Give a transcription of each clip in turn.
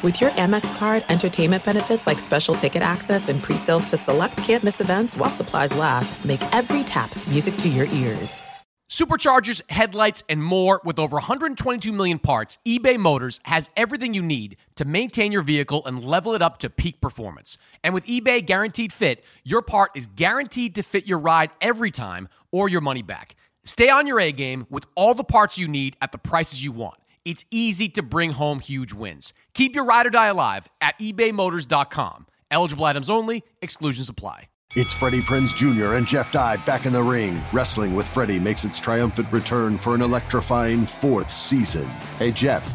With your Amex card, entertainment benefits like special ticket access and pre-sales to select can't-miss events while supplies last make every tap music to your ears. Superchargers, headlights, and more. With over 122 million parts, eBay Motors has everything you need to maintain your vehicle and level it up to peak performance. And with eBay Guaranteed Fit, your part is guaranteed to fit your ride every time or your money back. Stay on your A-game with all the parts you need at the prices you want. It's easy to bring home huge wins. Keep your ride or die alive at ebaymotors.com. Eligible items only. Exclusions apply. It's Freddie Prinze Jr. and Jeff Dye back in the ring. Wrestling with Freddie makes its triumphant return for an electrifying fourth season. Hey, Jeff,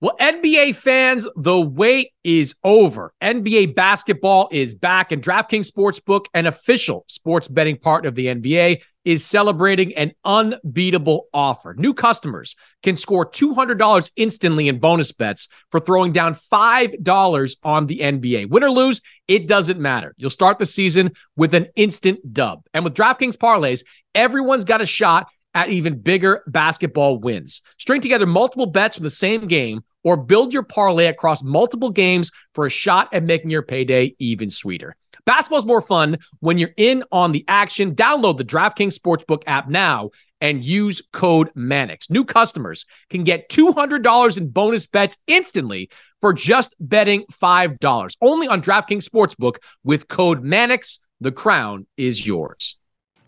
Well, NBA fans, the wait is over. NBA basketball is back, and DraftKings Sportsbook, an official sports betting partner of the NBA, is celebrating an unbeatable offer. New customers can score $200 instantly in bonus bets for throwing down $5 on the NBA. Win or lose, it doesn't matter. You'll start the season with an instant dub. And with DraftKings parlays, everyone's got a shot at even bigger basketball wins. String together multiple bets from the same game or build your parlay across multiple games for a shot at making your payday even sweeter. Basketball's more fun when you're in on the action. Download the DraftKings Sportsbook app now and use code Mannix. New customers can get $200 in bonus bets instantly for just betting $5. Only on DraftKings Sportsbook with code Mannix. The crown is yours.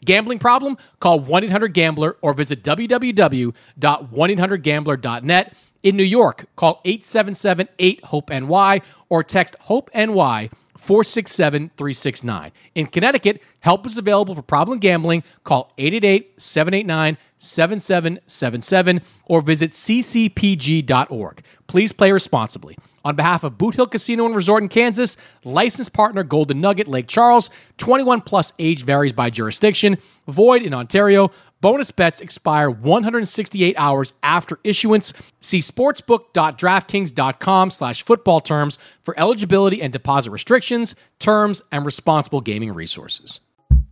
Gambling problem? Call 1-800-GAMBLER or visit www.1800gambler.net. In New York, call 877-8-HOPE-NY or text HOPE-NY 467-369. In Connecticut, help is available for problem gambling. Call 888-789-7777 or visit ccpg.org. Please play responsibly. On behalf of Boot Hill Casino and Resort in Kansas, licensed partner Golden Nugget, Lake Charles, 21 plus age varies by jurisdiction, void in Ontario. Bonus bets expire 168 hours after issuance. See sportsbook.draftkings.com/football terms for eligibility and deposit restrictions, terms, and responsible gaming resources. All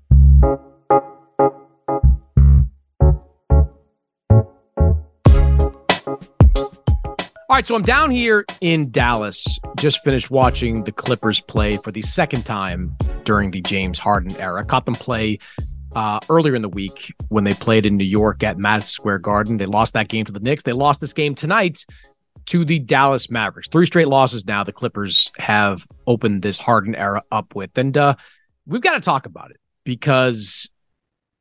right, so I'm down here in Dallas. Just finished watching the Clippers play for the second time during the James Harden era. Caught them play earlier in the week when they played in New York at Madison Square Garden. They lost that game to the Knicks. They lost this game tonight to the Dallas Mavericks. 3 straight losses now. The Clippers have opened this Harden era up with. And we've got to talk about it because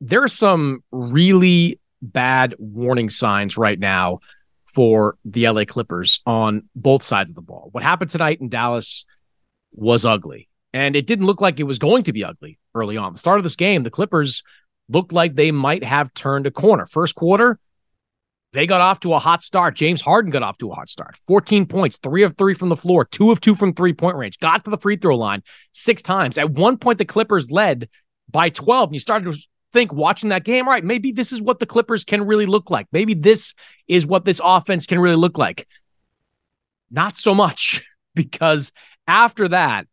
there are some really bad warning signs right now for the LA Clippers on both sides of the ball. What happened tonight in Dallas was ugly. And it didn't look like it was going to be ugly early on. The start of this game, the Clippers looked like they might have turned a corner. First quarter, they got off to a hot start. James Harden got off to a hot start. 14 points, 3 of 3 from the floor, 2 of 2 from three-point range. Got to the free throw line 6 times. At one point, the Clippers led by 12. And you started to think, watching that game, all right, maybe this is what the Clippers can really look like. Maybe this is what this offense can really look like. Not so much, because after that,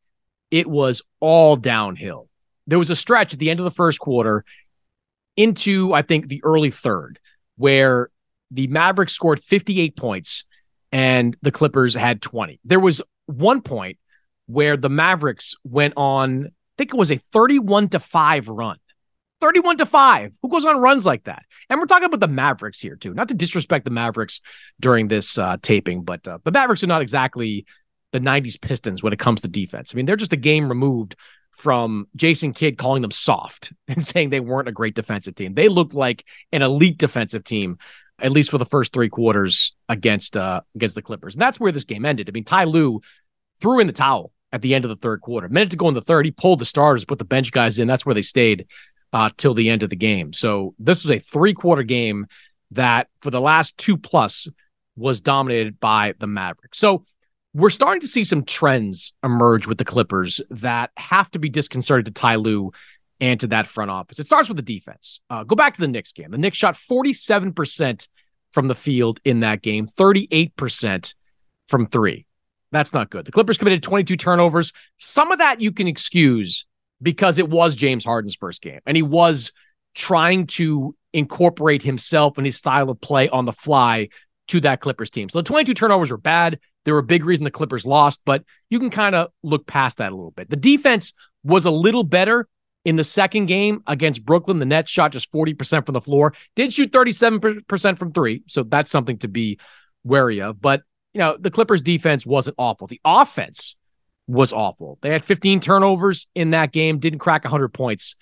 it was all downhill. There was a stretch at the end of the first quarter into, I think, the early third, where the Mavericks scored 58 points and the Clippers had 20. There was one point where the Mavericks went on, I think it was a 31-5 run. 31-5. Who goes on runs like that? And we're talking about the Mavericks here, too. Not to disrespect the Mavericks during this taping, but the Mavericks are not exactly the 90s Pistons when it comes to defense. I mean, they're just a game removed from Jason Kidd calling them soft and saying they weren't a great defensive team. They looked like an elite defensive team, at least for the first 3 quarters against the Clippers. And that's where this game ended. I mean, Ty Lue threw in the towel at the end of the third quarter. A minute to go in the third, he pulled the starters, put the bench guys in. That's where they stayed till the end of the game. So this was a 3-quarter game that for the last 2+ was dominated by the Mavericks. So we're starting to see some trends emerge with the Clippers that have to be disconcerted to Ty Lue and to that front office. It starts with the defense. Go back to the Knicks game. The Knicks shot 47% from the field in that game, 38% from three. That's not good. The Clippers committed 22 turnovers. Some of that you can excuse because it was James Harden's first game, and he was trying to incorporate himself and his style of play on the fly to that Clippers team. So the 22 turnovers were bad. They were a big reason the Clippers lost, but you can kind of look past that a little bit. The defense was a little better in the second game against Brooklyn. The Nets shot just 40% from the floor, did shoot 37% from three. So that's something to be wary of. But, you know, the Clippers defense wasn't awful. The offense was awful. They had 15 turnovers in that game, didn't crack 100 points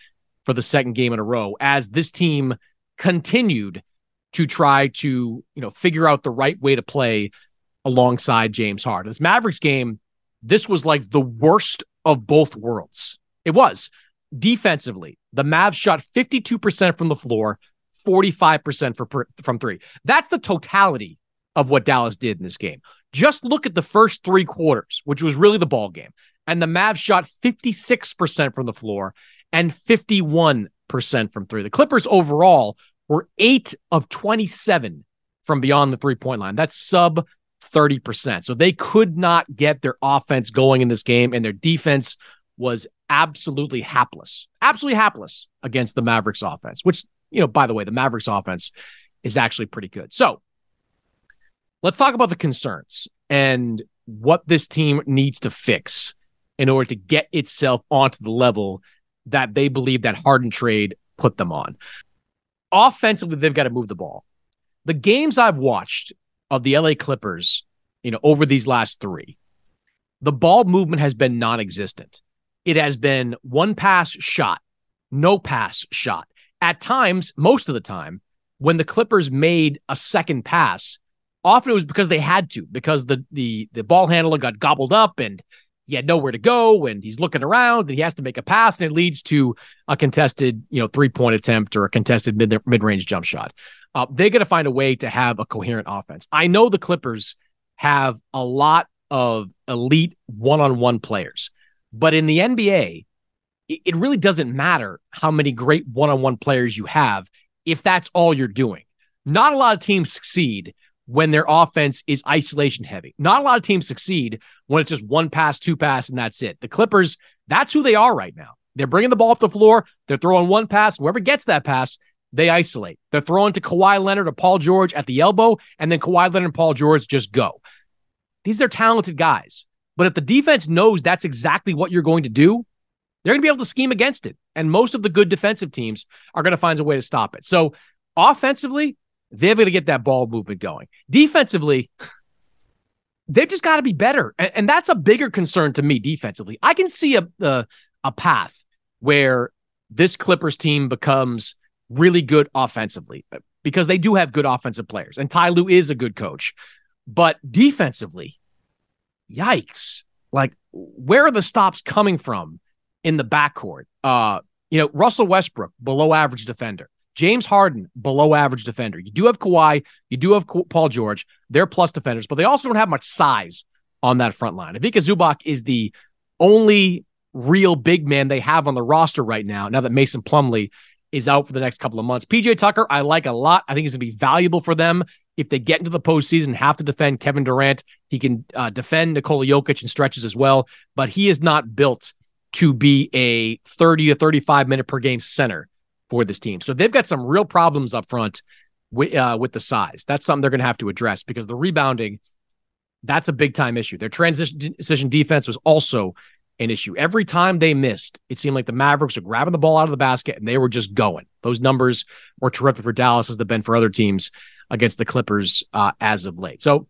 for the second game in a row, as this team continued to try to, you know, figure out the right way to play alongside James Harden. This Mavericks game, this was like the worst of both worlds. It was. Defensively, the Mavs shot 52% from the floor, 45% from three. That's the totality of what Dallas did in this game. Just look at the first three quarters, which was really the ball game. And the Mavs shot 56% from the floor and 51% from three. The Clippers overall were 8 of 27 from beyond the three-point line. That's sub 30%. So they could not get their offense going in this game, and their defense was absolutely hapless against the Mavericks offense, which, you know, by the way, the Mavericks offense is actually pretty good. So let's talk about the concerns and what this team needs to fix in order to get itself onto the level that they believe that Harden trade put them on. Offensively, they've got to move the ball. The games I've watched of the LA Clippers, you know, over these last three, the ball movement has been non-existent. It has been one pass shot, no pass shot. At times, most of the time, when the Clippers made a second pass, often it was because they had to, because the ball handler got gobbled up and he had nowhere to go, and he's looking around, and he has to make a pass, and it leads to a contested, you know, three-point attempt or a contested mid-range jump shot. They're going to find a way to have a coherent offense. I know the Clippers have a lot of elite one-on-one players, but in the NBA, it really doesn't matter how many great one-on-one players you have if that's all you're doing. Not a lot of teams succeed when their offense is isolation heavy. Not a lot of teams succeed when it's just one pass, two pass, and that's it. The Clippers, that's who they are right now. They're bringing the ball up the floor. They're throwing one pass. Whoever gets that pass, they isolate. They're throwing to Kawhi Leonard or Paul George at the elbow, and then Kawhi Leonard and Paul George just go. These are talented guys. But if the defense knows that's exactly what you're going to do, they're going to be able to scheme against it. And most of the good defensive teams are going to find a way to stop it. So offensively, they're going to get that ball movement going. Defensively, they've just got to be better. And that's a bigger concern to me defensively. I can see a path where this Clippers team becomes really good offensively because they do have good offensive players. And Ty Lue is a good coach. But defensively, yikes. Like, where are the stops coming from in the backcourt? You know, Russell Westbrook, below average defender. James Harden, below average defender. You do have Kawhi. You do have Paul George. They're plus defenders, but they also don't have much size on that front line. Ivica Zubac is the only real big man they have on the roster right now, now that Mason Plumley is out for the next couple of months. P.J. Tucker, I like a lot. I think he's going to be valuable for them. If they get into the postseason, have to defend Kevin Durant, he can defend Nikola Jokic in stretches as well, but he is not built to be a 30 to 35-minute per game center for this team. So they've got some real problems up front with the size. That's something they're going to have to address because the rebounding, that's a big-time issue. Their transition defense was also an issue. Every time they missed, it seemed like the Mavericks were grabbing the ball out of the basket and they were just going. Those numbers were terrific for Dallas as they've been for other teams against the Clippers as of late. So,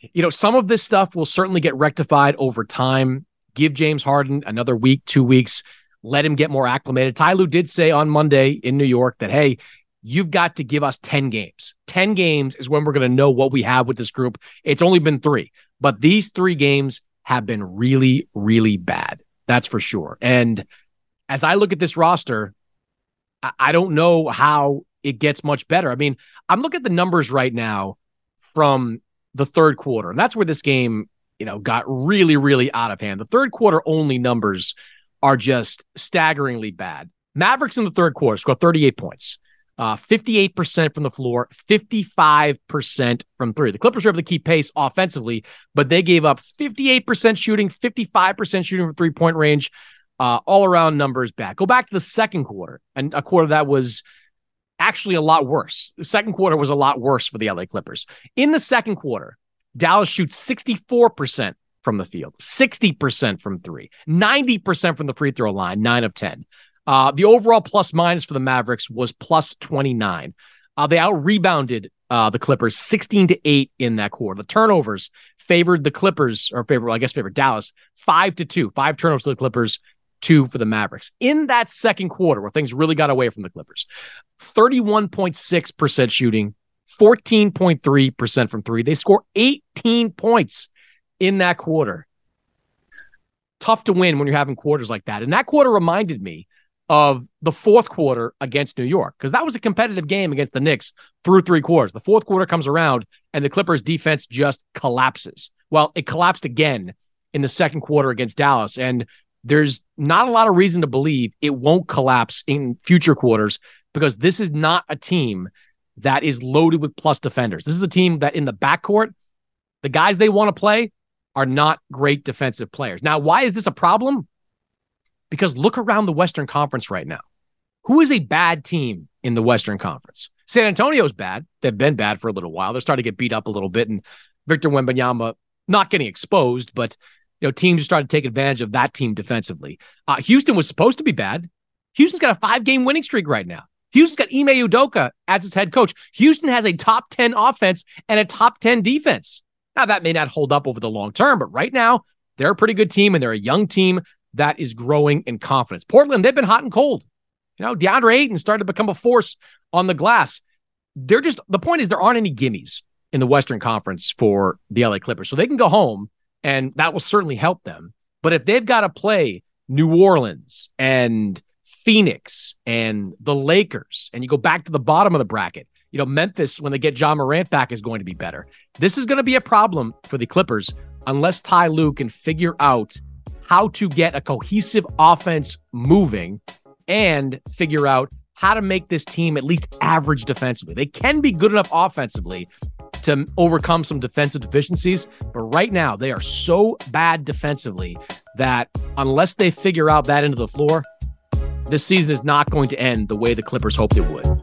you know, some of this stuff will certainly get rectified over time. Give James Harden another week, 2 weeks. Let him get more acclimated. Ty Lue did say on Monday in New York that, hey, you've got to give us 10 games. 10 games is when we're going to know what we have with this group. It's only been three, but these three games have been really, really bad. That's for sure. And as I look at this roster, I don't know how it gets much better. I mean, I'm looking at the numbers right now from the third quarter. And that's where this game, you know, got really, really out of hand. The third quarter only numbers are just staggeringly bad. Mavericks in the third quarter scored 38 points, 58% from the floor, 55% from three. The Clippers were able to keep pace offensively, but they gave up 58% shooting, 55% shooting from three-point range, all around numbers bad. Go back to the second quarter, and a quarter that was actually a lot worse. The second quarter was a lot worse for the LA Clippers. In the second quarter, Dallas shoots 64% from the field, 60% from three, 90% from the free throw line, 9 of 10. The overall plus minus for the Mavericks was plus 29. They out-rebounded the Clippers 16-8 in that quarter. The turnovers favored the Clippers, or favored Dallas, 5-2. 5 turnovers to the Clippers, 2 for the Mavericks. In that second quarter where things really got away from the Clippers, 31.6% shooting, 14.3% from three. They score 18 points in that quarter. Tough to win when you're having quarters like that. And that quarter reminded me of the fourth quarter against New York, because that was a competitive game against the Knicks through three quarters. The fourth quarter comes around and the Clippers defense just collapses. Well, it collapsed again in the second quarter against Dallas. And there's not a lot of reason to believe it won't collapse in future quarters, because this is not a team that is loaded with plus defenders. This is a team that in the backcourt, the guys they want to play are not great defensive players. Now, why is this a problem? Because look around the Western Conference right now. Who is a bad team in the Western Conference? San Antonio's bad. They've been bad for a little while. They're starting to get beat up a little bit. And Victor Wembanyama not getting exposed, but you know, teams are starting to take advantage of that team defensively. Houston was supposed to be bad. Houston's got a 5-game winning streak right now. Houston's got Ime Udoka as its head coach. Houston has a top 10 offense and a top 10 defense. Now, that may not hold up over the long term, but right now, they're a pretty good team, and they're a young team that is growing in confidence. Portland, they've been hot and cold. You know, DeAndre Ayton started to become a force on the glass. They're just, the point is there aren't any gimmies in the Western Conference for the LA Clippers. So they can go home, and that will certainly help them. But if they've got to play New Orleans and Phoenix and the Lakers, and you go back to the bottom of the bracket, you know, Memphis, when they get Ja Morant back, is going to be better. This is going to be a problem for the Clippers unless Ty Lue can figure out how to get a cohesive offense moving and figure out how to make this team at least average defensively. They can be good enough offensively to overcome some defensive deficiencies, but right now they are so bad defensively that unless they figure out that end of the floor, this season is not going to end the way the Clippers hoped it would.